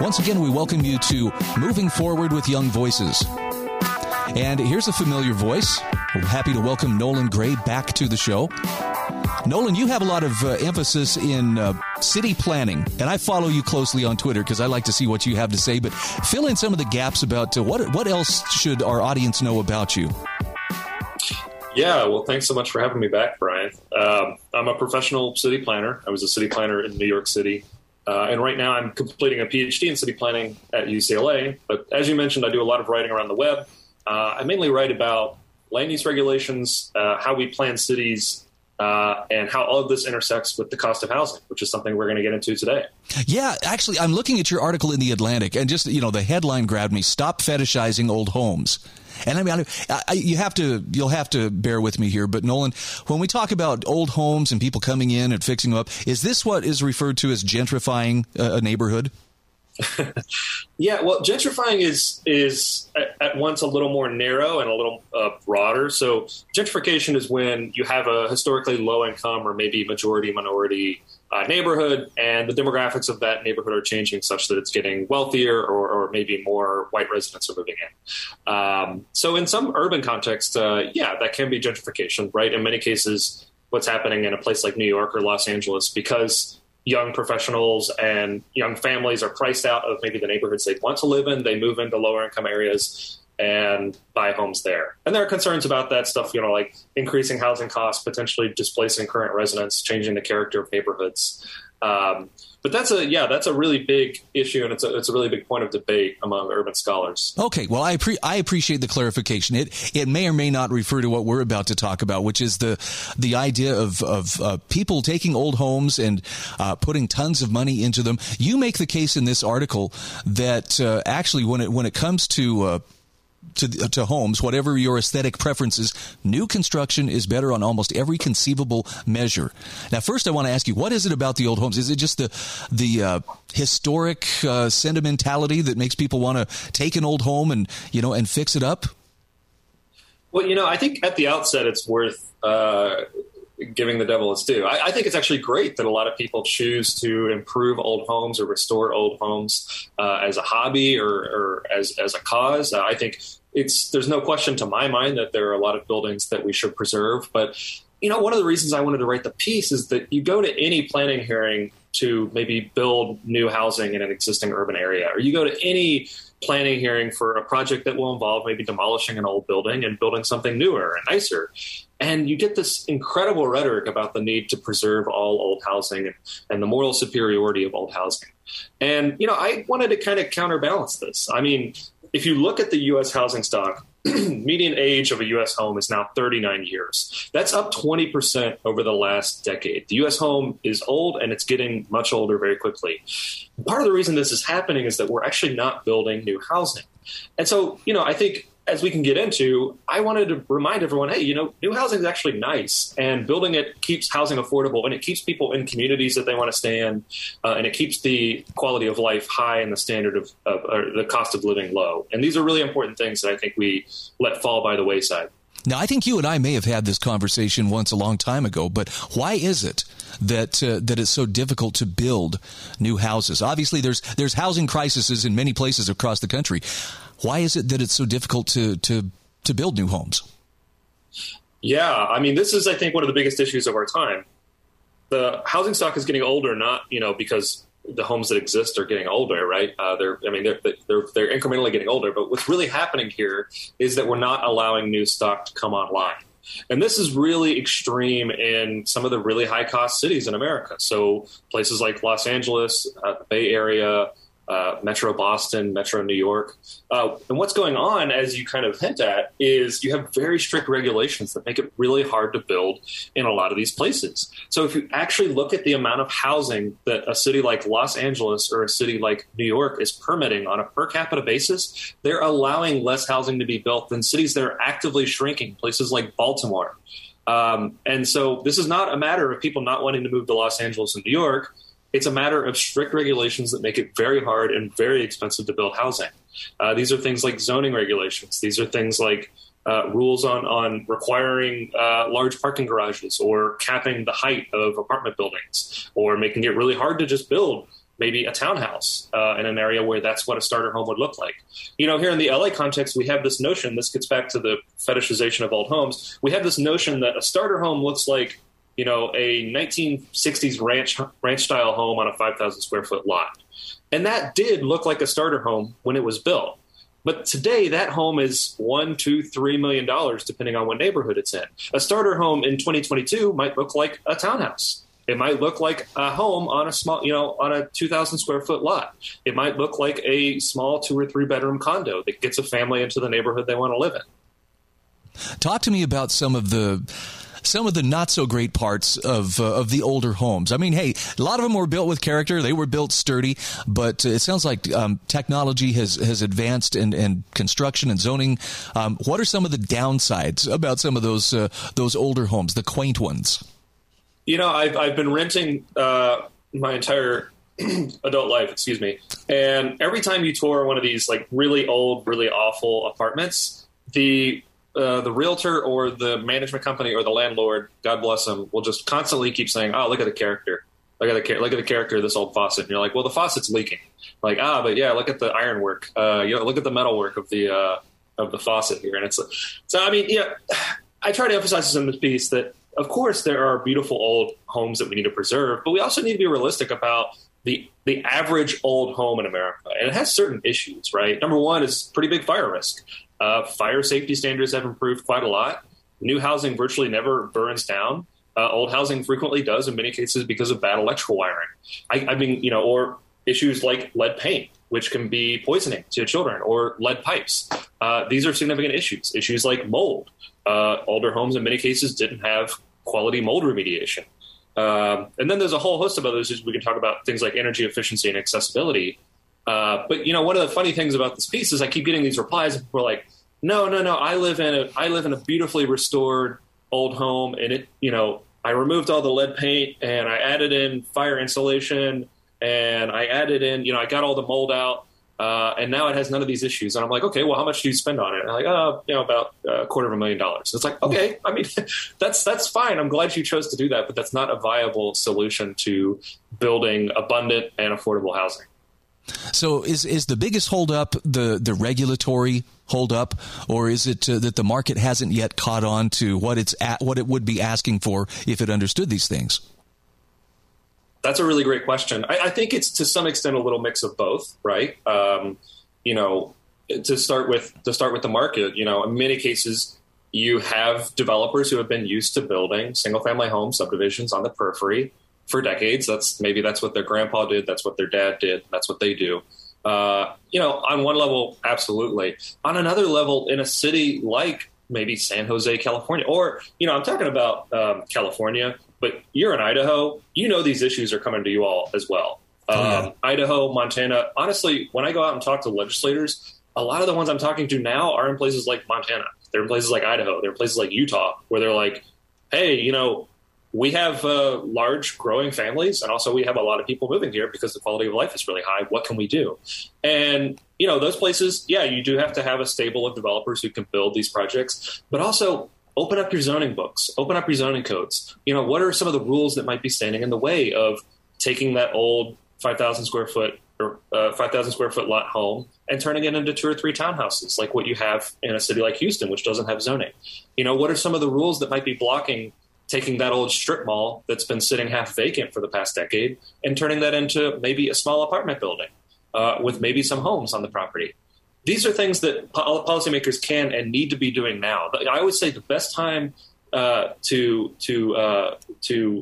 Once again, we welcome you to Moving Forward with Young Voices. And here's a familiar voice. We're happy to welcome Nolan Gray back to the show. Nolan, you have a lot of emphasis in city planning, and I follow you closely on Twitter because I like to see what you have to say, but fill in some of the gaps about what else should our audience know about you? Yeah, well, thanks so much for having me back, Brian. I'm a professional city planner. I was a city planner in New York City, and right now I'm completing a PhD in city planning at UCLA. But as you mentioned, I do a lot of writing around the web. I mainly write about land use regulations, how we plan cities, and how all of this intersects with the cost of housing, which is something we're going to get into today. Yeah, actually, I'm looking at your article in The Atlantic, and just, you know, the headline grabbed me, Stop Fetishizing Old Homes. And I mean, you'll have to bear with me here, but Nolan, when we talk about old homes and people coming in and fixing them up, is this what is referred to as gentrifying a neighborhood? Yeah, well, gentrifying is at once a little more narrow and a little broader. So gentrification is when you have a historically low income or maybe majority minority neighborhood, and the demographics of that neighborhood are changing such that it's getting wealthier or maybe more white residents are moving in. So in some urban contexts, yeah, that can be gentrification, right? In many cases, what's happening in a place like New York or Los Angeles, because young professionals and young families are priced out of maybe the neighborhoods they want to live in. They move into lower income areas and buy homes there. And there are concerns about that stuff, you know, like increasing housing costs, potentially displacing current residents, changing the character of neighborhoods. But that's a really big issue, and it's a really big point of debate among urban scholars. Okay, well, I appreciate the clarification. It may or may not refer to what we're about to talk about, which is the idea of people taking old homes and putting tons of money into them. You make the case in this article that actually when it comes to homes, whatever your aesthetic preferences, new construction is better on almost every conceivable measure. Now, first, I want to ask you, what is it about the old homes? Is it just the historic sentimentality that makes people want to take an old home and fix it up? Well, you know, I think at the outset, it's worth giving the devil its due. I think it's actually great that a lot of people choose to improve old homes or restore old homes as a hobby or as a cause. I think there's no question to my mind that there are a lot of buildings that we should preserve. But, you know, one of the reasons I wanted to write the piece is that you go to any planning hearing to maybe build new housing in an existing urban area, or you go to any planning hearing for a project that will involve maybe demolishing an old building and building something newer and nicer. And you get this incredible rhetoric about the need to preserve all old housing and the moral superiority of old housing. And, you know, I wanted to kind of counterbalance this. I mean, if you look at the U.S. housing stock, median age of a U.S. home is now 39 years. That's up 20% over the last decade. The U.S. home is old, and it's getting much older very quickly. Part of the reason this is happening is that we're actually not building new housing. And so, you know, I think as we can get into, I wanted to remind everyone, hey, you know, new housing is actually nice, and building it keeps housing affordable, and it keeps people in communities that they want to stay in, and it keeps the quality of life high and the standard of or the cost of living low. And these are really important things that I think we let fall by the wayside. Now, I think you and I may have had this conversation once a long time ago, but why is it that it's so difficult to build new houses? Obviously, there's housing crises in many places across the country. Why is it that it's so difficult to build new homes? Yeah, I mean, this is, I think, one of the biggest issues of our time. The housing stock is getting older, not, you know, because the homes that exist are getting older, right? They're incrementally getting older. But what's really happening here is that we're not allowing new stock to come online. And this is really extreme in some of the really high-cost cities in America. So places like Los Angeles, the Bay Area, Metro Boston, Metro New York. And what's going on, as you kind of hint at, is you have very strict regulations that make it really hard to build in a lot of these places. So if you actually look at the amount of housing that a city like Los Angeles or a city like New York is permitting on a per capita basis, they're allowing less housing to be built than cities that are actively shrinking, places like Baltimore. And so this is not a matter of people not wanting to move to Los Angeles and New York. It's a matter of strict regulations that make it very hard and very expensive to build housing. These are things like zoning regulations. These are things like rules on requiring large parking garages, or capping the height of apartment buildings, or making it really hard to just build maybe a townhouse in an area where that's what a starter home would look like. You know, here in the LA context, we have this notion, this gets back to the fetishization of old homes. We have this notion that a starter home looks like, you know, a 1960s ranch style home on a 5,000 square foot lot. And that did look like a starter home when it was built. But today, that home is $1, $2, $3 million, depending on what neighborhood it's in. A starter home in 2022 might look like a townhouse. It might look like a home on a small, you know, on a 2,000 square foot lot. It might look like a small 2 or 3 bedroom condo that gets a family into the neighborhood they want to live in. Talk to me about some of the not so great parts of the older homes. I mean, hey, a lot of them were built with character. They were built sturdy, but it sounds like technology has advanced and construction and zoning. What are some of the downsides about some of those older homes, the quaint ones? You know, I've been renting my entire adult life, excuse me. And every time you tour one of these like really old, really awful apartments, the realtor or the management company or the landlord, God bless them, will just constantly keep saying, "Oh, look at the character. Look at the character of this old faucet." And you're like, "Well, the faucet's leaking." Like, "Ah, but yeah, look at the ironwork. You know, look at the metalwork of the faucet here." And it's like, so I mean, yeah, I try to emphasize in this piece that of course there are beautiful old homes that we need to preserve, but we also need to be realistic about the average old home in America, and it has certain issues, right? Number one is pretty big fire risk. Fire safety standards have improved quite a lot. New housing virtually never burns down. Old housing frequently does, in many cases, because of bad electrical wiring. I mean, you know, or issues like lead paint, which can be poisoning to children, or lead pipes. These are significant issues. Issues like mold. Older homes, in many cases, didn't have quality mold remediation. And then there's a whole host of other issues we can talk about, things like energy efficiency and accessibility. But, you know, one of the funny things about this piece is I keep getting these replies and people are like, no, I live in a beautifully restored old home, and it, you know, I removed all the lead paint and I added in fire insulation and I added in, you know, I got all the mold out and now it has none of these issues. And I'm like, okay, well, how much do you spend on it? And I'm like, you know, about $250,000. It's like, okay, I mean, that's fine. I'm glad you chose to do that, but that's not a viable solution to building abundant and affordable housing. So is the biggest holdup the regulatory holdup, or is it that the market hasn't yet caught on to what it would be asking for if it understood these things? That's a really great question. I think it's to some extent a little mix of both, right? You know, to start with the market, you know, in many cases you have developers who have been used to building single family home subdivisions on the periphery for decades. That's what their grandpa did. That's what their dad did. That's what they do. You know, on one level, absolutely. On another level, in a city like maybe San Jose, California, or, you know, I'm talking about California, but you're in Idaho, you know, these issues are coming to you all as well. Idaho, Montana. Honestly, when I go out and talk to legislators, a lot of the ones I'm talking to now are in places like Montana. They're in places like Idaho. They're in places like Utah, where they're like, hey, you know, we have large growing families, and also we have a lot of people moving here because the quality of life is really high. What can we do? And, you know, those places, yeah, you do have to have a stable of developers who can build these projects, but also open up your zoning books, open up your zoning codes. You know, what are some of the rules that might be standing in the way of taking that old 5,000 square foot or 5,000 square foot lot home and turning it into 2 or 3 townhouses, like what you have in a city like Houston, which doesn't have zoning? You know, what are some of the rules that might be blocking taking that old strip mall that's been sitting half vacant for the past decade and turning that into maybe a small apartment building with maybe some homes on the property? These are things that policymakers can and need to be doing now. I always say the best time to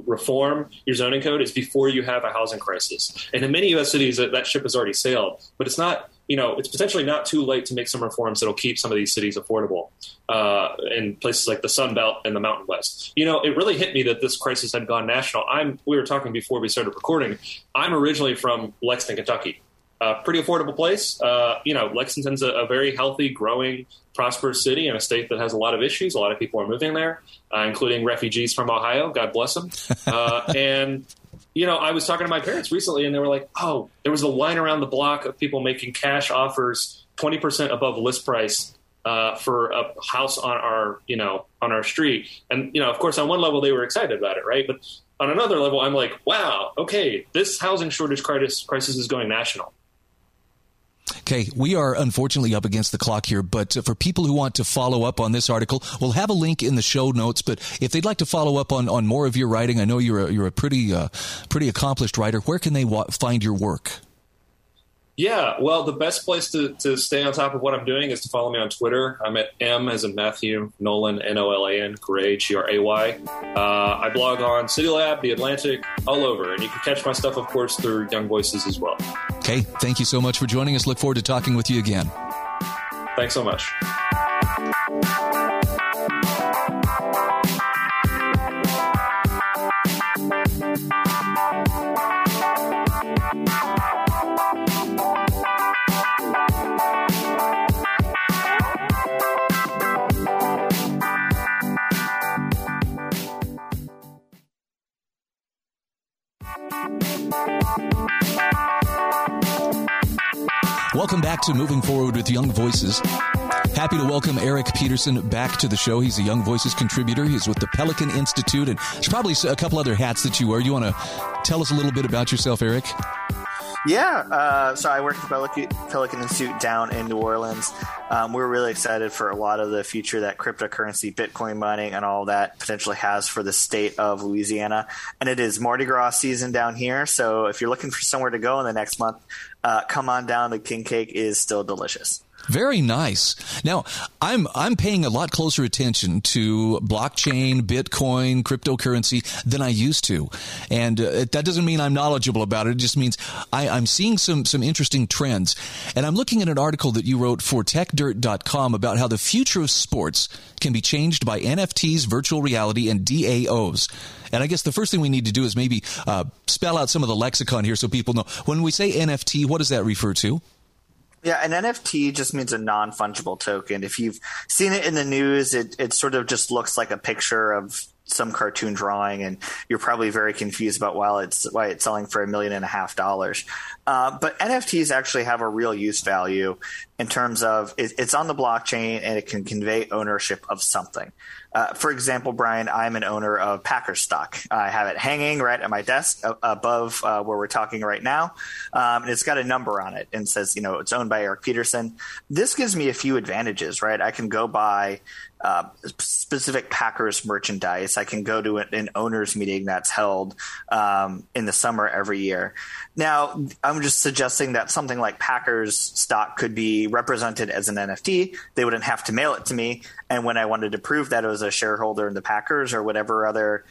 reform your zoning code is before you have a housing crisis. And in many U.S. cities, that ship has already sailed, but it's not, you know, it's potentially not too late to make some reforms that'll keep some of these cities affordable in places like the Sun Belt and the Mountain West. You know, it really hit me that this crisis had gone national. We were talking before we started recording. I'm originally from Lexington, Kentucky, a pretty affordable place. You know, Lexington's a very healthy, growing, prosperous city in a state that has a lot of issues. A lot of people are moving there, including refugees from Ohio. God bless them. And you know, I was talking to my parents recently and they were like, oh, there was a line around the block of people making cash offers 20% above list price for a house on our, you know, on our street. And, you know, of course, on one level, they were excited about it. Right. But on another level, I'm like, wow, OK, this housing shortage crisis is going national. Okay, we are unfortunately up against the clock here, but for people who want to follow up on this article, we'll have a link in the show notes. But if they'd like to follow up on more of your writing, I know you're a pretty accomplished writer. Where can they find your work? Yeah, well, the best place to stay on top of what I'm doing is to follow me on Twitter. I'm at M as in Matthew, Nolan, Nolan, Gray, Gray. I blog on CityLab, The Atlantic, all over. And you can catch my stuff, of course, through Young Voices as well. Okay, thank you so much for joining us. Look forward to talking with you again. Thanks so much. Welcome back to Moving Forward with Young Voices. Happy to welcome Eric Peterson back to the show. He's a Young Voices contributor. He's with the Pelican Institute, and there's probably a couple other hats that you wear. You want to tell us a little bit about yourself, Eric? Yeah. So I work at the Pelican Institute down in New Orleans. We're really excited for a lot of the future that cryptocurrency, Bitcoin mining, and all that potentially has for the state of Louisiana. And it is Mardi Gras season down here. So if you're looking for somewhere to go in the next month, come on down. The king cake is still delicious. Very nice. Now, I'm paying a lot closer attention to blockchain, Bitcoin, cryptocurrency than I used to. And that doesn't mean I'm knowledgeable about it. It just means I'm seeing some interesting trends. And I'm looking at an article that you wrote for techdirt.com about how the future of sports can be changed by NFTs, virtual reality, and DAOs. And I guess the first thing we need to do is maybe spell out some of the lexicon here so people know. When we say NFT, what does that refer to? Yeah, an NFT just means a non-fungible token. If you've seen it in the news, it sort of just looks like a picture of some cartoon drawing, and you're probably very confused about why it's selling for $1.5 million. But NFTs actually have a real use value in terms of it's on the blockchain and it can convey ownership of something. For example, Brian, I'm an owner of Packers stock. I have it hanging right at my desk above where we're talking right now. And it's got a number on it and says, you know, it's owned by Eric Peterson. This gives me a few advantages, right? I can go buy specific Packers merchandise. I can go to an owners meeting that's held in the summer every year. Now, I'm just suggesting that something like Packers stock could be represented as an NFT. They wouldn't have to mail it to me. And when I wanted to prove that I was a shareholder in the Packers or whatever other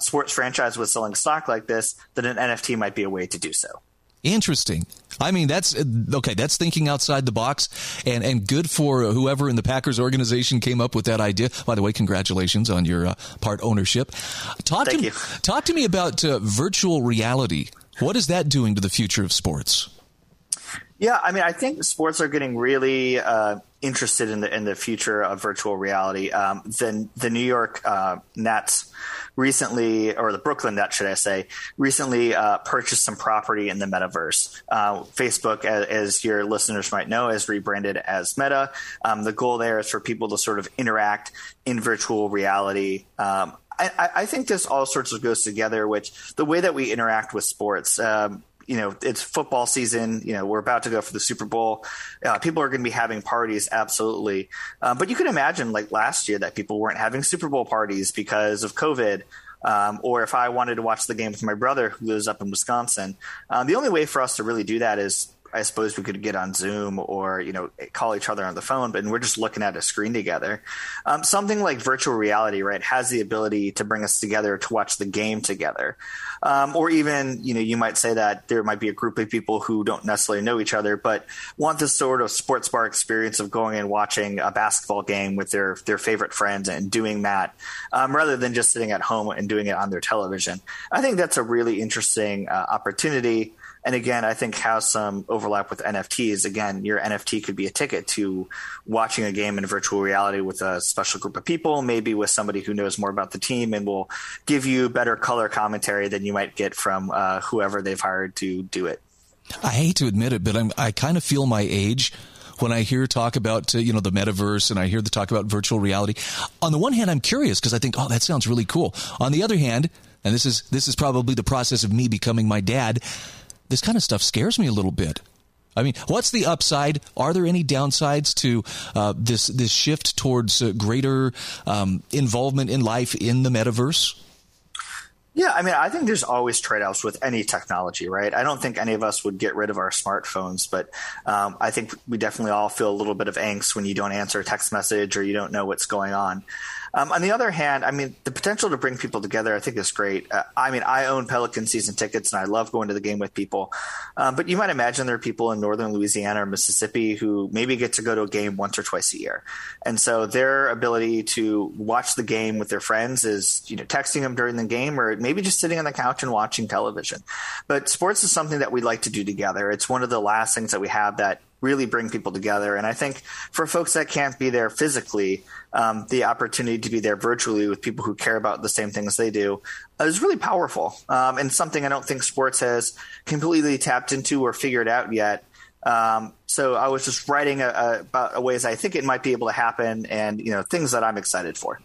sports franchise was selling stock like this, then an NFT might be a way to do so. Interesting. I mean, that's okay. That's thinking outside the box and good for whoever in the Packers organization came up with that idea. By the way, congratulations on your part ownership. Talk to me about virtual reality. What is that doing to the future of sports? Yeah, I mean, I think sports are getting really interested in the future of virtual reality. The New York Nets recently, or the Brooklyn Nets, should I say, recently purchased some property in the metaverse. Facebook, as your listeners might know, is rebranded as Meta. The goal there is for people to sort of interact in virtual reality. I think this all sorts of goes together, which the way that we interact with sports. You know, it's football season. You know, we're about to go for the Super Bowl. People are going to be having parties, absolutely. But you can imagine, like last year, that people weren't having Super Bowl parties because of COVID. Or if I wanted to watch the game with my brother who lives up in Wisconsin, the only way for us to really do that is, I suppose, we could get on Zoom or, you know, call each other on the phone, but we're just looking at a screen together. Something like virtual reality, right, has the ability to bring us together to watch the game together. Or even, you know, you might say that there might be a group of people who don't necessarily know each other, but want this sort of sports bar experience of going and watching a basketball game with their favorite friends and doing that rather than just sitting at home and doing it on their television. I think that's a really interesting opportunity. And again, I think has some overlap with NFTs. Again, your NFT could be a ticket to watching a game in virtual reality with a special group of people, maybe with somebody who knows more about the team and will give you better color commentary than you might get from whoever they've hired to do it. I hate to admit it, but I kind of feel my age when I hear talk about, the metaverse and I hear the talk about virtual reality. On the one hand, I'm curious because I think, oh, that sounds really cool. On the other hand, and this is probably the process of me becoming my dad, this kind of stuff scares me a little bit. I mean, what's the upside? Are there any downsides to this shift towards greater involvement in life in the metaverse? Yeah, I mean, I think there's always trade-offs with any technology, right? I don't think any of us would get rid of our smartphones, but I think we definitely all feel a little bit of angst when you don't answer a text message or you don't know what's going on. On the other hand, I mean, the potential to bring people together, I think, is great. I mean, I own Pelican season tickets, and I love going to the game with people. But you might imagine there are people in northern Louisiana or Mississippi who maybe get to go to a game once or twice a year. And so their ability to watch the game with their friends is, texting them during the game or maybe just sitting on the couch and watching television. But sports is something that we like to do together. It's one of the last things that we have that really bring people together. And I think for folks that can't be there physically, the opportunity to be there virtually with people who care about the same things they do is really powerful, and something I don't think sports has completely tapped into or figured out yet. So I was just writing about ways I think it might be able to happen and, things that I'm excited for.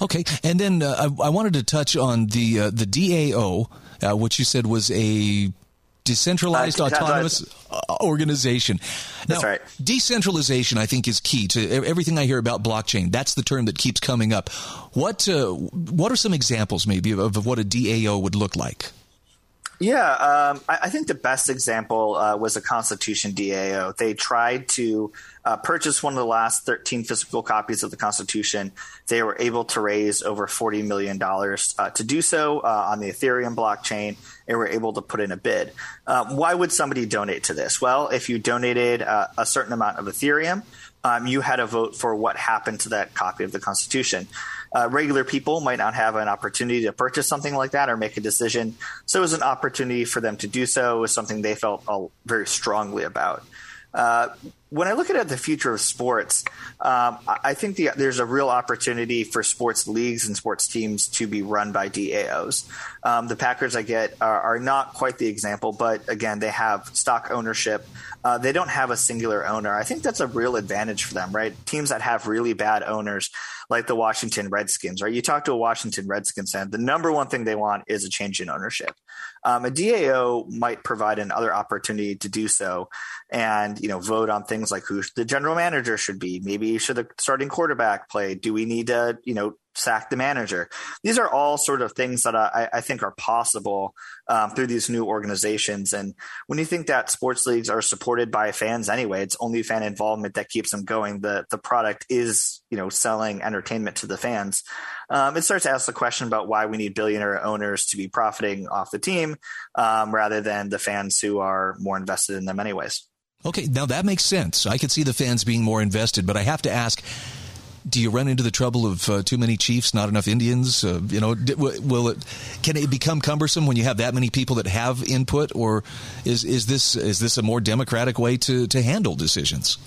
Okay. And then I wanted to touch on the DAO, which you said was a decentralized autonomous organization. That's right. Decentralization, I think, is key to everything I hear about blockchain. That's the term that keeps coming up. What are some examples maybe of what a DAO would look like? Yeah, I think the best example was a Constitution DAO. They tried to purchase one of the last 13 physical copies of the Constitution. They were able to raise over $40 million to do so on the Ethereum blockchain, and were able to put in a bid. Why would somebody donate to this? Well, if you donated a certain amount of Ethereum, you had a vote for what happened to that copy of the Constitution. Regular people might not have an opportunity to purchase something like that or make a decision. So it was an opportunity for them to do so. It was something they felt very strongly about. When I look at the future of sports, I think there's a real opportunity for sports leagues and sports teams to be run by DAOs. The Packers are not quite the example, but again, they have stock ownership. They don't have a singular owner. I think that's a real advantage for them, right? Teams that have really bad owners, like the Washington Redskins, right? You talk to a Washington Redskins fan, the number one thing they want is a change in ownership. A DAO might provide another opportunity to do so and, vote on things like who the general manager should be. Maybe should the starting quarterback play? Do we need to, sack the manager? These are all sort of things that I think are possible through these new organizations. And when you think that sports leagues are supported by fans anyway, it's only fan involvement that keeps them going. The product is, selling entertainment to the fans. It starts to ask the question about why we need billionaire owners to be profiting off the team rather than the fans who are more invested in them anyways. Okay, now that makes sense. I could see the fans being more invested, but I have to ask, do you run into the trouble of too many Chiefs, not enough Indians? Can it become cumbersome when you have that many people that have input, or is this a more democratic way to handle decisions?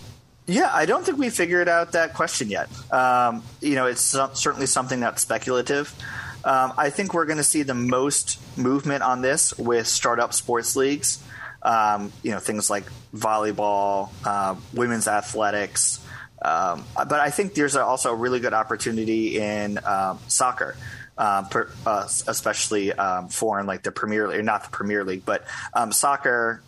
Yeah, I don't think we figured out that question yet. It's certainly something that's speculative. I think we're going to see the most movement on this with startup sports leagues. Things like volleyball, women's athletics. But I think there's also a really good opportunity in soccer, especially foreign, like the Premier League, not the Premier League, but soccer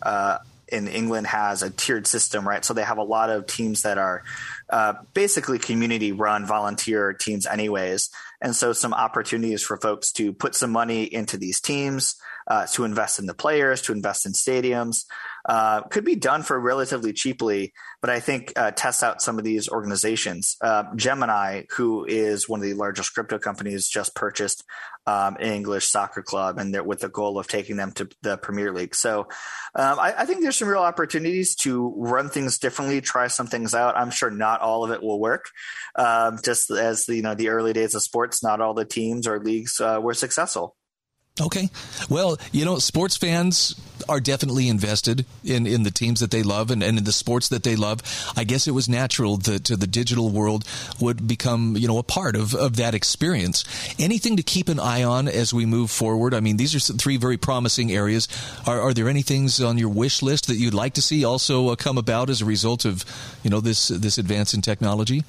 in England has a tiered system, right? So they have a lot of teams that are basically community-run volunteer teams anyways. And so some opportunities for folks to put some money into these teams, to invest in the players, to invest in stadiums, could be done for relatively cheaply, but I think test out some of these organizations. Gemini, who is one of the largest crypto companies, just purchased an English soccer club, and with the goal of taking them to the Premier League. So I think there's some real opportunities to run things differently, try some things out. I'm sure not all of it will work. Just as the early days of sports, not all the teams or leagues were successful. Okay. Well, you know, sports fans are definitely invested in the teams that they love and in the sports that they love. I guess it was natural that the digital world would become, you know, a part of that experience. Anything to keep an eye on as we move forward? I mean, these are three very promising areas. Are there any things on your wish list that you'd like to see also come about as a result of, you know, this advance in technology?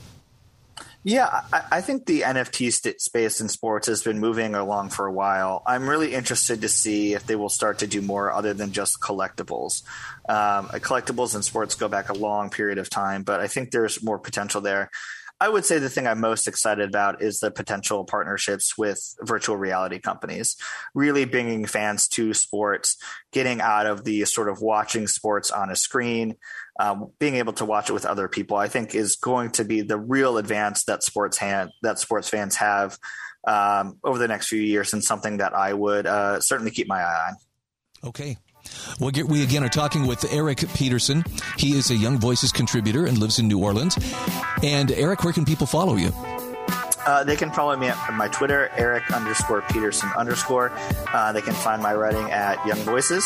Yeah, I think the NFT space in sports has been moving along for a while. I'm really interested to see if they will start to do more other than just collectibles. Collectibles in sports go back a long period of time, but I think there's more potential there. I would say the thing I'm most excited about is the potential partnerships with virtual reality companies, really bringing fans to sports, getting out of the sort of watching sports on a screen, being able to watch it with other people, I think is going to be the real advance that sports fans have over the next few years, and something that I would certainly keep my eye on. Okay. Well, we again are talking with Eric Peterson. He is a Young Voices contributor and lives in New Orleans. And Eric, where can people follow you? They can follow me on my Twitter, Eric_Peterson_. They can find my writing at Young Voices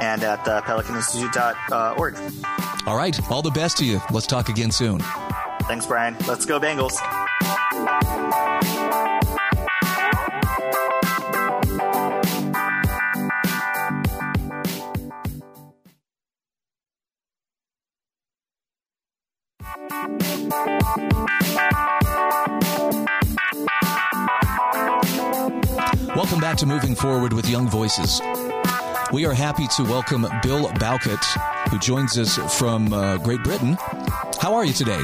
and at the PelicanInstitute.org. All right. All the best to you. Let's talk again soon. Thanks, Brian. Let's go, Bengals. Welcome back to Moving Forward with Young Voices. We are happy to welcome Bill Bowkett, who joins us from Great Britain. How are you today?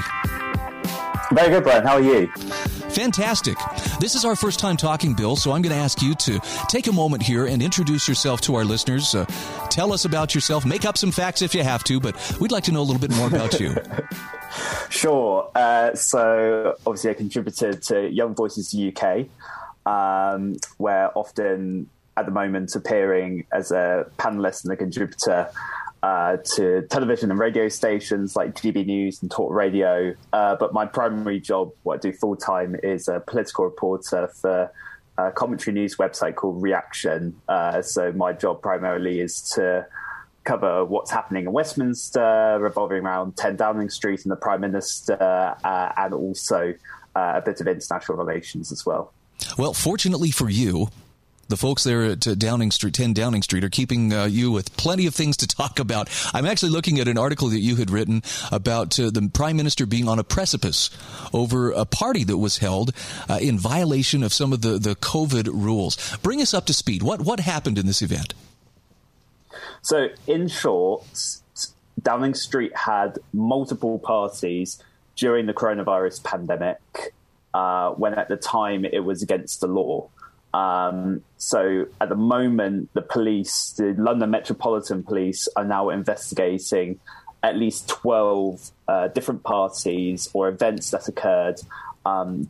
Very good, Brian. How are you? Fantastic. This is our first time talking, Bill, so I'm going to ask you to take a moment here and introduce yourself to our listeners. Tell us about yourself. Make up some facts if you have to, but we'd like to know a little bit more about you. Sure. So obviously I contributed to Young Voices UK, where often at the moment appearing as a panelist and a contributor to television and radio stations like GB News and Talk Radio. But my primary job, what I do full time, is a political reporter for a commentary news website called Reaction. So my job primarily is to cover what's happening in Westminster, revolving around 10 Downing Street and the Prime Minister, and also a bit of international relations as well. Well, fortunately for you, the folks there at Downing Street, 10 Downing Street, are keeping you with plenty of things to talk about. I'm actually looking at an article that you had written about the Prime Minister being on a precipice over a party that was held in violation of some of the COVID rules. Bring us up to speed. What happened in this event? So, in short, Downing Street had multiple parties during the coronavirus pandemic when at the time it was against the law. So at the moment, the police, the London Metropolitan Police, are now investigating at least 12 different parties or events that occurred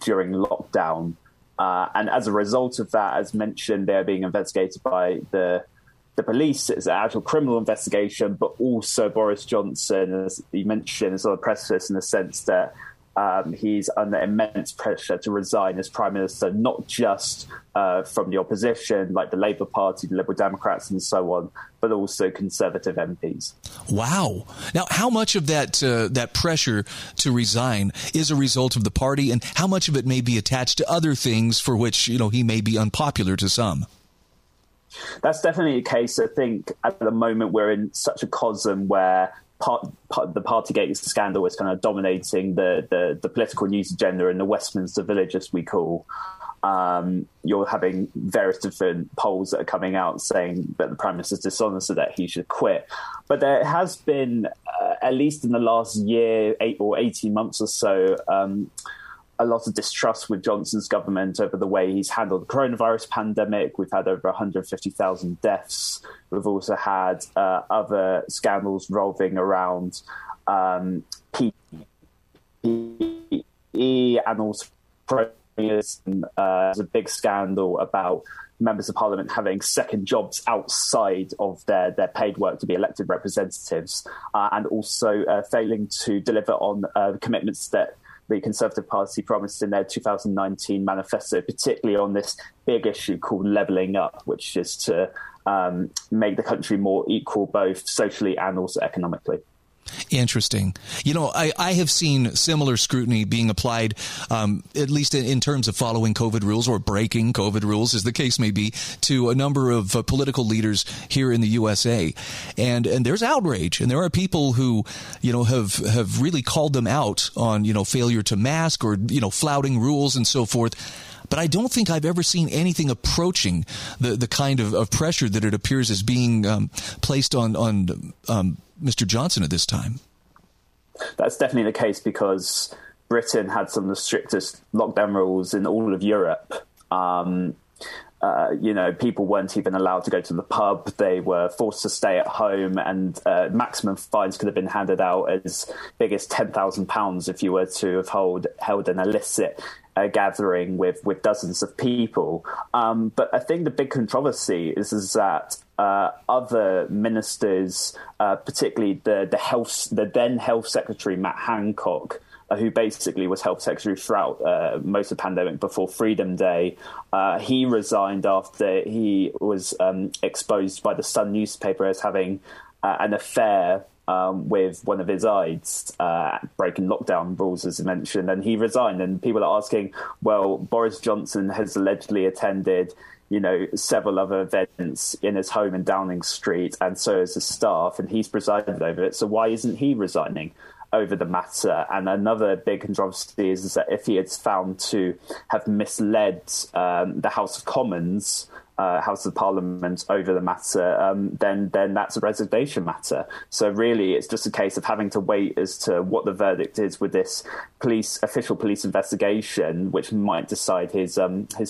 during lockdown. And as a result of that, as mentioned, they're being investigated by the police. It's an actual criminal investigation, but also Boris Johnson, as you mentioned, is on a precipice in the sense that he's under immense pressure to resign as Prime Minister, not just from the opposition, like the Labour Party, the Liberal Democrats and so on, but also Conservative MPs. Wow. Now, how much of that pressure to resign is a result of the party, and how much of it may be attached to other things for which, you know, he may be unpopular to some? That's definitely the case. I think at the moment we're in such a cosm where the Partygate scandal is kind of dominating the political news agenda in the Westminster village, as we call. You're having various different polls that are coming out saying that the Prime Minister is dishonest, that he should quit. But there has been, at least in the last year, 18 months or so, a lot of distrust with Johnson's government over the way he's handled the coronavirus pandemic. We've had over 150,000 deaths. We've also had other scandals revolving around PPE and also premiers. There's a big scandal about members of parliament having second jobs outside of their paid work to be elected representatives, and also failing to deliver on commitments that the Conservative Party promised in their 2019 manifesto, particularly on this big issue called levelling up, which is to make the country more equal, both socially and also economically. Interesting. You know, I have seen similar scrutiny being applied, at least in terms of following COVID rules or breaking COVID rules, as the case may be, to a number of political leaders here in the USA. And there's outrage. And there are people who, you know, have really called them out on, you know, failure to mask or, you know, flouting rules and so forth. But I don't think I've ever seen anything approaching the kind of pressure that it appears is being placed on Mr. Johnson at this time. That's definitely the case, because Britain had some of the strictest lockdown rules in all of Europe. You know, people weren't even allowed to go to the pub. They were forced to stay at home, and maximum fines could have been handed out as big as £10,000 if you were to have held an illicit gathering with dozens of people. But I think the big controversy is that other ministers, particularly the then Health Secretary Matt Hancock, who basically was Health Secretary throughout most of the pandemic before Freedom Day. He resigned after he was exposed by the Sun newspaper as having an affair with one of his aides, breaking lockdown rules, as mentioned, and he resigned. And people are asking, well, Boris Johnson has allegedly attended, you know, several other events in his home in Downing Street, and so has his staff, and he's presided over it. So why isn't he resigning over the matter? And another big controversy is that if he is found to have misled the House of Commons, House of Parliament, over the matter, then that's a resignation matter. So really, it's just a case of having to wait as to what the verdict is with this official police investigation, which might decide his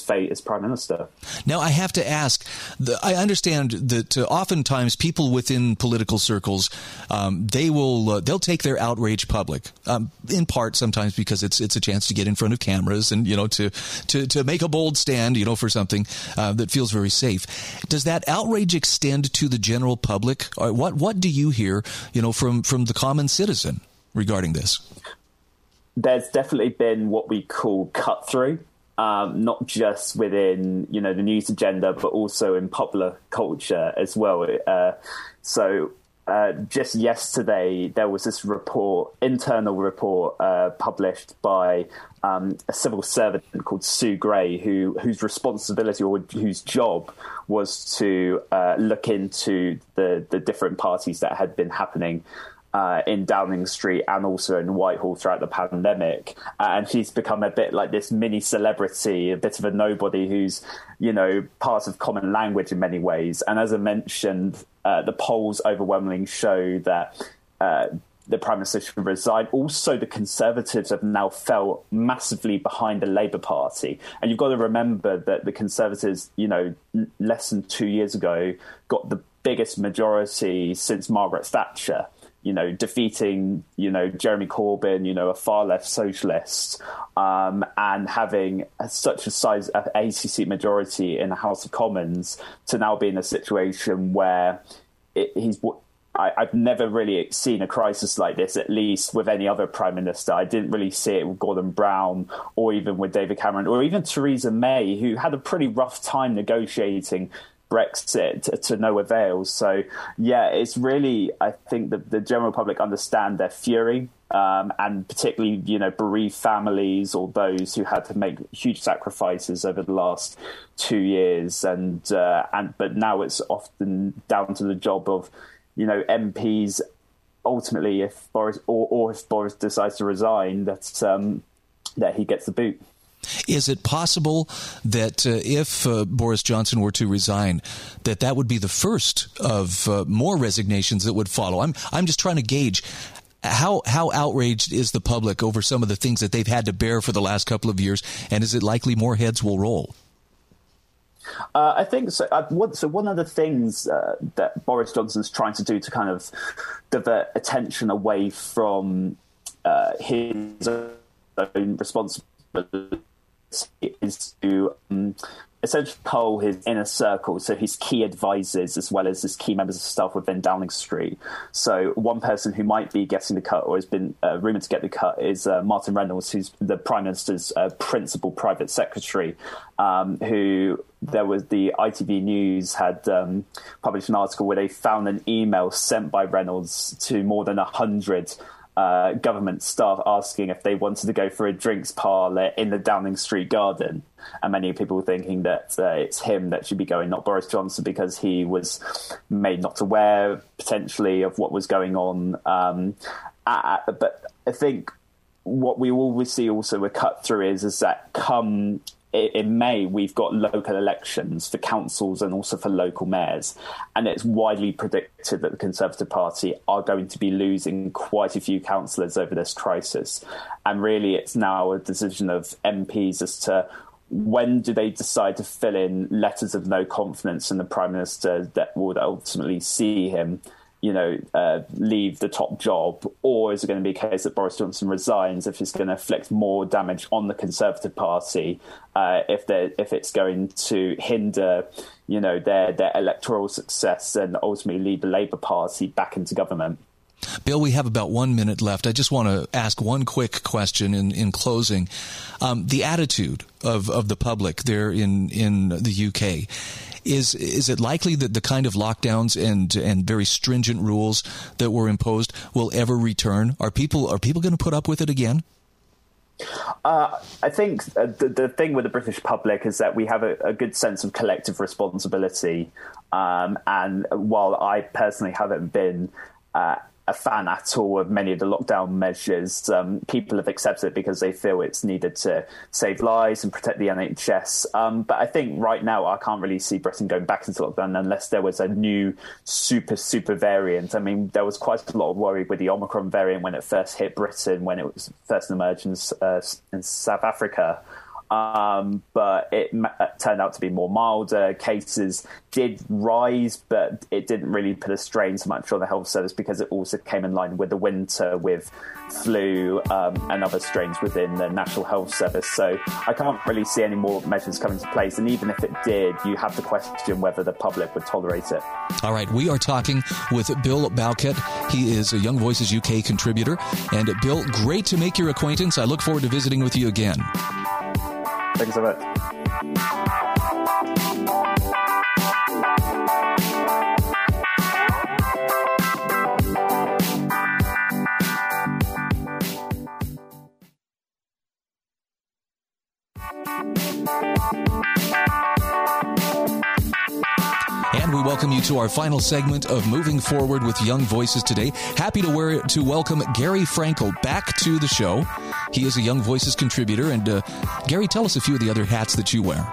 fate as Prime Minister. Now, I have to ask, I understand that oftentimes people within political circles, they'll take their outrage public, in part sometimes because it's a chance to get in front of cameras and, you know, to make a bold stand, you know, for something that feels very safe. Does that outrage extend to the general public? Or what do you hear, you know, from the common citizen regarding this? There's definitely been what we call cut through, not just within, you know, the news agenda, but also in popular culture as well. So just yesterday, there was this internal report published by a civil servant called Sue Gray, whose responsibility or whose job was to look into the different parties that had been happening in Downing Street and also in Whitehall throughout the pandemic. And she's become a bit like this mini celebrity, a bit of a nobody who's, you know, part of common language in many ways. And as I mentioned, the polls overwhelmingly show that the Prime Minister should resign. Also, the Conservatives have now fell massively behind the Labour Party. And you've got to remember that the Conservatives, you know, less than 2 years ago, got the biggest majority since Margaret Thatcher, you know, defeating, you know, Jeremy Corbyn, you know, a far-left socialist, and having such a size of ACC majority in the House of Commons to now be in a situation where I've never really seen a crisis like this, at least with any other Prime Minister. I didn't really see it with Gordon Brown or even with David Cameron or even Theresa May, who had a pretty rough time negotiating Brexit to no avail. So, yeah, it's really, I think that the general public understand their fury, and particularly, you know, bereaved families or those who had to make huge sacrifices over the last 2 years. But now it's often down to the job of, you know, MPs. Ultimately, if Boris decides to resign, that he gets the boot. Is it possible that if Boris Johnson were to resign, that would be the first of more resignations that would follow? I'm just trying to gauge how outraged is the public over some of the things that they've had to bear for the last couple of years, and is it likely more heads will roll? I think so. So one of the things that Boris Johnson's trying to do to kind of divert attention away from his own responsibility is to essentially poll his inner circle, so his key advisors as well as his key members of staff within Downing Street. So one person who might be getting the cut or has been rumoured to get the cut is Martin Reynolds, who's the Prime Minister's principal private secretary, who there was the ITV News had published an article where they found an email sent by Reynolds to more than 100 government staff asking if they wanted to go for a drinks parlour in the Downing Street garden. And many people thinking that it's him that should be going, not Boris Johnson, because he was made not aware potentially of what was going on. But I think what we always see also with cut through is that come in May, we've got local elections for councils and also for local mayors. And it's widely predicted that the Conservative Party are going to be losing quite a few councillors over this crisis. And really, it's now a decision of MPs as to when do they decide to fill in letters of no confidence in the Prime Minister that would ultimately see him, you know, leave the top job, or is it going to be a case that Boris Johnson resigns if it's going to inflict more damage on the Conservative Party, if it's going to hinder, you know, their electoral success and ultimately lead the Labour Party back into government? Bill, we have about 1 minute left. I just want to ask one quick question in closing. The attitude of the public there in the UK, is it likely that the kind of lockdowns and very stringent rules that were imposed will ever return? Are people going to put up with it again? I think the thing with the British public is that we have a good sense of collective responsibility. And while I personally haven't been a fan at all of many of the lockdown measures, people have accepted it because they feel it's needed to save lives and protect the NHS. But I think right now I can't really see Britain going back into lockdown unless there was a new super variant. I mean, there was quite a lot of worry with the Omicron variant when it first hit Britain, when it was first emerged in South Africa. But it turned out to be more milder. Cases did rise, but it didn't really put a strain so much on the health service because it also came in line with the winter, with flu and other strains within the National Health Service. So I can't really see any more measures coming into place. And even if it did, you have to question whether the public would tolerate it. All right. We are talking with Bill Bowkett. He is a Young Voices UK contributor. And Bill, great to make your acquaintance. I look forward to visiting with you again. Thanks so much. And we welcome you to our final segment of Moving Forward with Young Voices today. Happy to welcome Gary Frankel back to the show. He is a Young Voices contributor. And Gary, tell us a few of the other hats that you wear.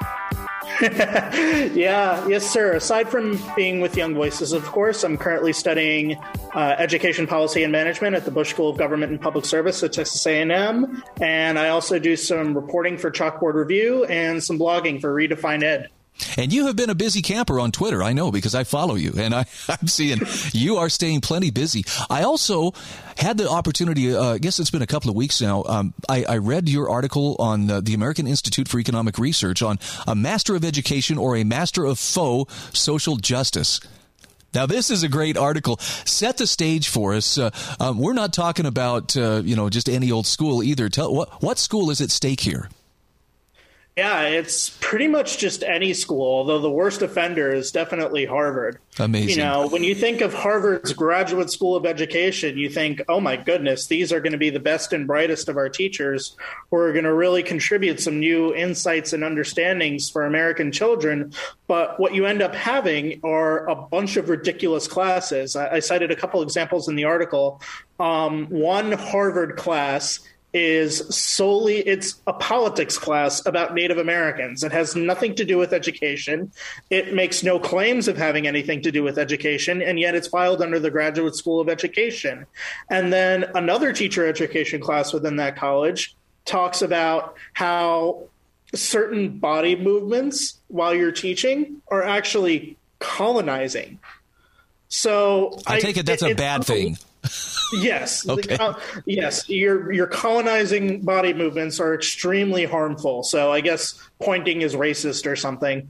Yeah, yes, sir. Aside from being with Young Voices, of course, I'm currently studying education policy and management at the Bush School of Government and Public Service at Texas A&M. And I also do some reporting for Chalkboard Review and some blogging for Redefine Ed. And you have been a busy camper on Twitter, I know, because I follow you, and I'm seeing you are staying plenty busy. I also had the opportunity, I guess it's been a couple of weeks now, I read your article on the American Institute for Economic Research on a master of education or a master of faux social justice. Now, this is a great article. Set the stage for us. We're not talking about, just any old school either. What school is at stake here? Yeah, it's pretty much just any school, although the worst offender is definitely Harvard. Amazing. You know, when you think of Harvard's Graduate School of Education, you think, oh, my goodness, these are going to be the best and brightest of our teachers who are going to really contribute some new insights and understandings for American children. But what you end up having are a bunch of ridiculous classes. I cited a couple examples in the article. One Harvard class it's a politics class about Native Americans. It has nothing to do with education. It makes no claims of having anything to do with education, and yet it's filed under the Graduate School of Education. And then another teacher education class within that college talks about how certain body movements while you're teaching are actually colonizing. So I take it that's a bad thing. Yes. Okay. Yes. Your colonizing body movements are extremely harmful. So I guess pointing is racist or something.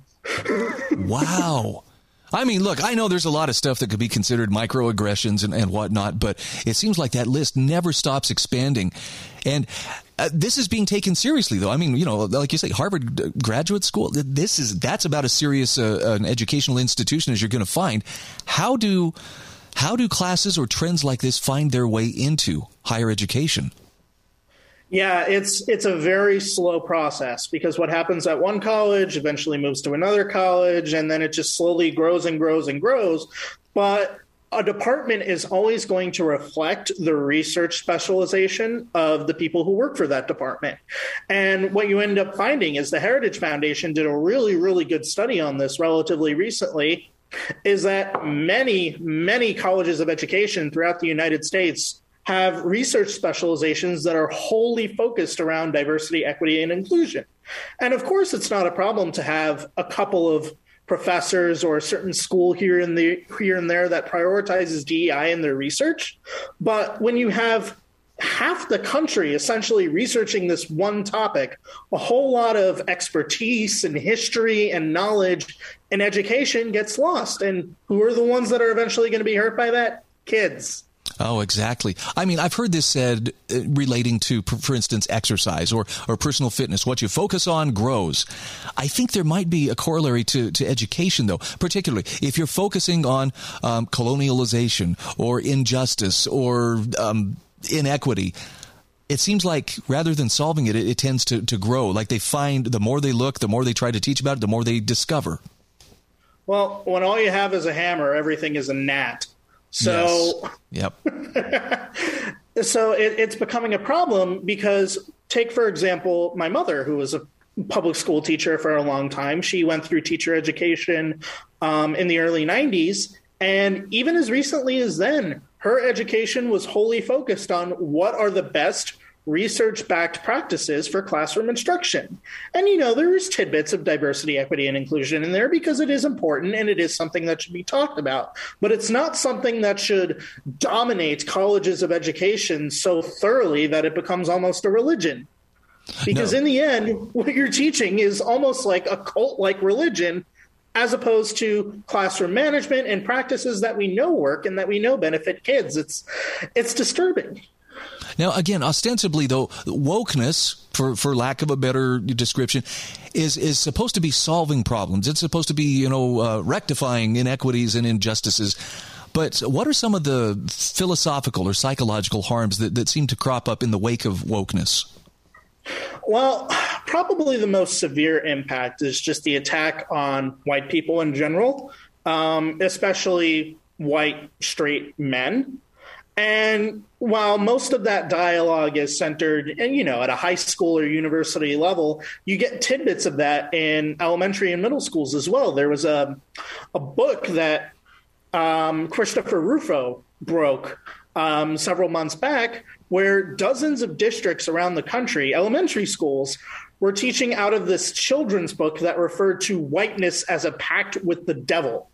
Wow. I mean, look, I know there's a lot of stuff that could be considered microaggressions and whatnot, but it seems like that list never stops expanding. And this is being taken seriously, though. I mean, you know, like you say, Harvard graduate school, that's about as serious an educational institution as you're going to find. How do classes or trends like this find their way into higher education? Yeah, it's a very slow process, because what happens at one college eventually moves to another college, and then it just slowly grows and grows and grows. But a department is always going to reflect the research specialization of the people who work for that department. And what you end up finding is the Heritage Foundation did a really, really good study on this relatively recently, is that many, many colleges of education throughout the United States have research specializations that are wholly focused around diversity, equity, and inclusion. And of course, it's not a problem to have a couple of professors or a certain school here and there that prioritizes DEI in their research. But when you have half the country essentially researching this one topic, a whole lot of expertise and history and knowledge and education gets lost. And who are the ones that are eventually going to be hurt by that? Kids. Oh, exactly. I mean, I've heard this said relating to, for instance, exercise or personal fitness. What you focus on grows. I think there might be a corollary to education, though, particularly if you're focusing on colonialization or injustice or inequity. It seems like rather than solving it, it tends to grow. Like they find the more they look, the more they try to teach about it, the more they discover. Well, when all you have is a hammer, everything is a gnat. So, yes. Yep. So it's becoming a problem because, take, for example, my mother, who was a public school teacher for a long time. She went through teacher education in the early 90s. And even as recently as then, her education was wholly focused on what are the best research-backed practices for classroom instruction. And, you know, there was tidbits of diversity, equity, and inclusion in there because it is important and it is something that should be talked about. But it's not something that should dominate colleges of education so thoroughly that it becomes almost a religion. Because in the end, what you're teaching is almost like a cult-like religion, as opposed to classroom management and practices that we know work and that we know benefit kids. It's disturbing. Now, again, ostensibly, though, wokeness, for lack of a better description, is supposed to be solving problems. It's supposed to be, rectifying inequities and injustices. But what are some of the philosophical or psychological harms that seem to crop up in the wake of wokeness? Well, probably the most severe impact is just the attack on white people in general, especially white straight men. And while most of that dialogue is centered, at a high school or university level, you get tidbits of that in elementary and middle schools as well. There was a book that Christopher Rufo broke several months back, where dozens of districts around the country, elementary schools, were teaching out of this children's book that referred to whiteness as a pact with the devil.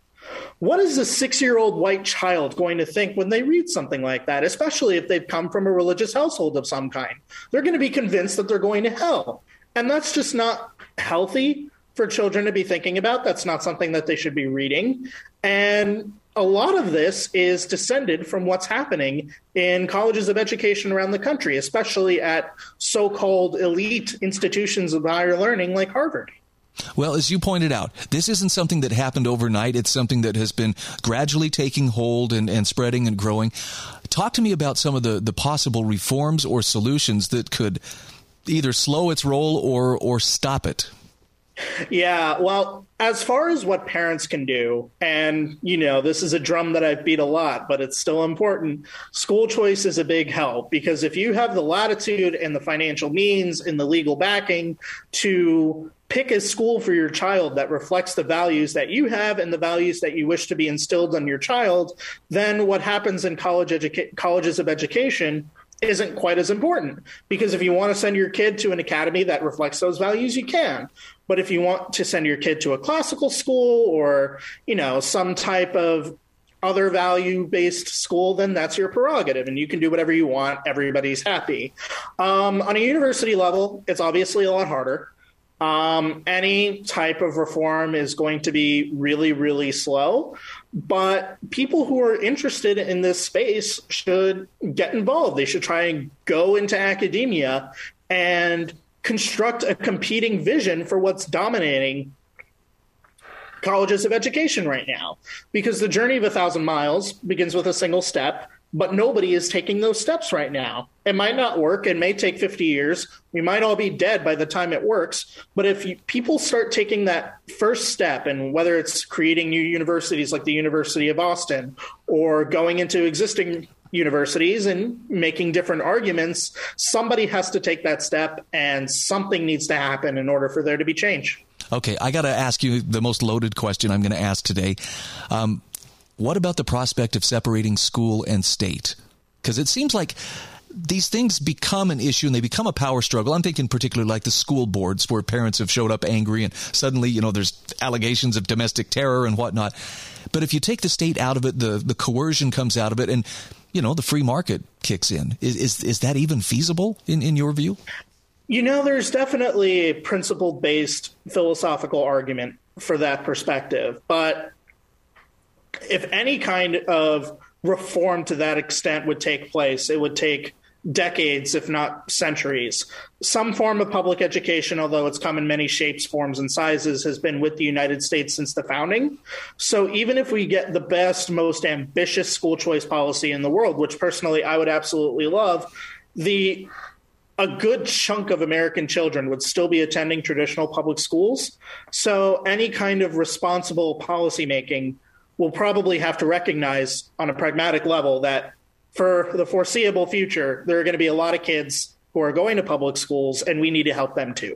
What is a 6-year-old white child going to think when they read something like that, especially if they've come from a religious household of some kind? They're going to be convinced that they're going to hell. And that's just not healthy for children to be thinking about. That's not something that they should be reading. And a lot of this is descended from what's happening in colleges of education around the country, especially at so-called elite institutions of higher learning like Harvard. Well, as you pointed out, this isn't something that happened overnight. It's something that has been gradually taking hold and spreading and growing. Talk to me about some of the possible reforms or solutions that could either slow its roll or stop it. Yeah, well, as far as what parents can do, and, this is a drum that I've beat a lot, but it's still important. School choice is a big help, because if you have the latitude and the financial means and the legal backing to pick a school for your child that reflects the values that you have and the values that you wish to be instilled on your child, then what happens in colleges of education isn't quite as important. Because if you want to send your kid to an academy that reflects those values, you can. But if you want to send your kid to a classical school or, some type of other value-based school, then that's your prerogative and you can do whatever you want. Everybody's happy. On a university level, it's obviously a lot harder. Any type of reform is going to be really, really slow. But people who are interested in this space should get involved. They should try and go into academia and construct a competing vision for what's dominating colleges of education right now, because the journey of 1,000 miles begins with a single step, but nobody is taking those steps right now. It might not work. It may take 50 years. We might all be dead by the time it works. But if people start taking that first step, and whether it's creating new universities like the University of Austin or going into existing universities and making different arguments, somebody has to take that step and something needs to happen in order for there to be change. Okay, I got to ask you the most loaded question I'm going to ask today. What about the prospect of separating school and state? Because it seems like these things become an issue and they become a power struggle. I'm thinking particularly like the school boards where parents have showed up angry and suddenly, you know, there's allegations of domestic terror and whatnot. But if you take the state out of it, the coercion comes out of it and, you know, the free market kicks in. Is that even feasible in your view? You know, there's definitely a principle-based philosophical argument for that perspective. But if any kind of reform to that extent would take place, it would take decades, if not centuries. Some form of public education, although it's come in many shapes, forms, and sizes, has been with the United States since the founding. So even if we get the best, most ambitious school choice policy in the world, which personally I would absolutely love, a good chunk of American children would still be attending traditional public schools. So any kind of responsible policymaking will probably have to recognize on a pragmatic level that for the foreseeable future, there are going to be a lot of kids who are going to public schools and we need to help them too.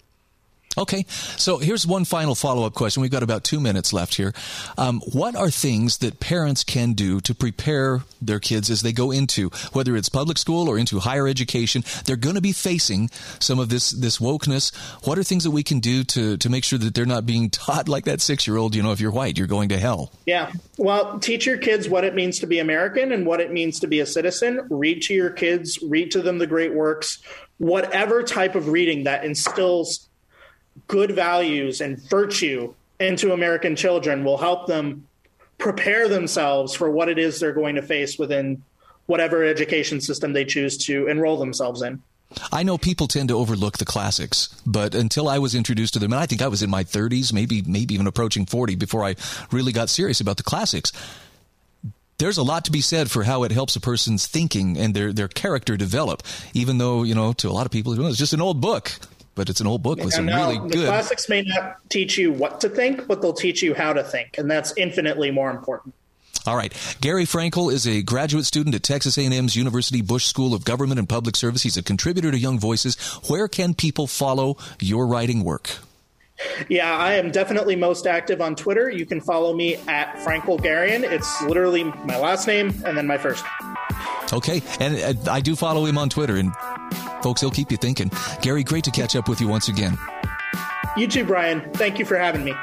Okay. So here's one final follow-up question. We've got about 2 minutes left here. What are things that parents can do to prepare their kids as they go into, whether it's public school or into higher education? They're going to be facing some of this wokeness. What are things that we can do to make sure that they're not being taught like that 6-year-old, you know, if you're white, you're going to hell? Yeah. Well, teach your kids what it means to be American and what it means to be a citizen. Read to your kids, read to them the great works, whatever type of reading that instills good values and virtue into American children will help them prepare themselves for what it is they're going to face within whatever education system they choose to enroll themselves in. I know people tend to overlook the classics, but until I was introduced to them, and I think I was in my 30s, maybe even approaching 40 before I really got serious about the classics. There's a lot to be said for how it helps a person's thinking and their character develop, even though, you know, to a lot of people, it's just an old book. But it's an old book with some really good. The classics may not teach you what to think, but they'll teach you how to think. And that's infinitely more important. All right. Gary Frankel is a graduate student at Texas A&M's University Bush School of Government and Public Service. He's a contributor to Young Voices. Where can people follow your writing work? Yeah, I am definitely most active on Twitter. You can follow me at FrankelGarian. It's literally my last name and then my first. Okay. And I do follow him on Twitter. And folks, he'll keep you thinking. Gary, great to catch up with you once again. You too, Brian. Thank you for having me.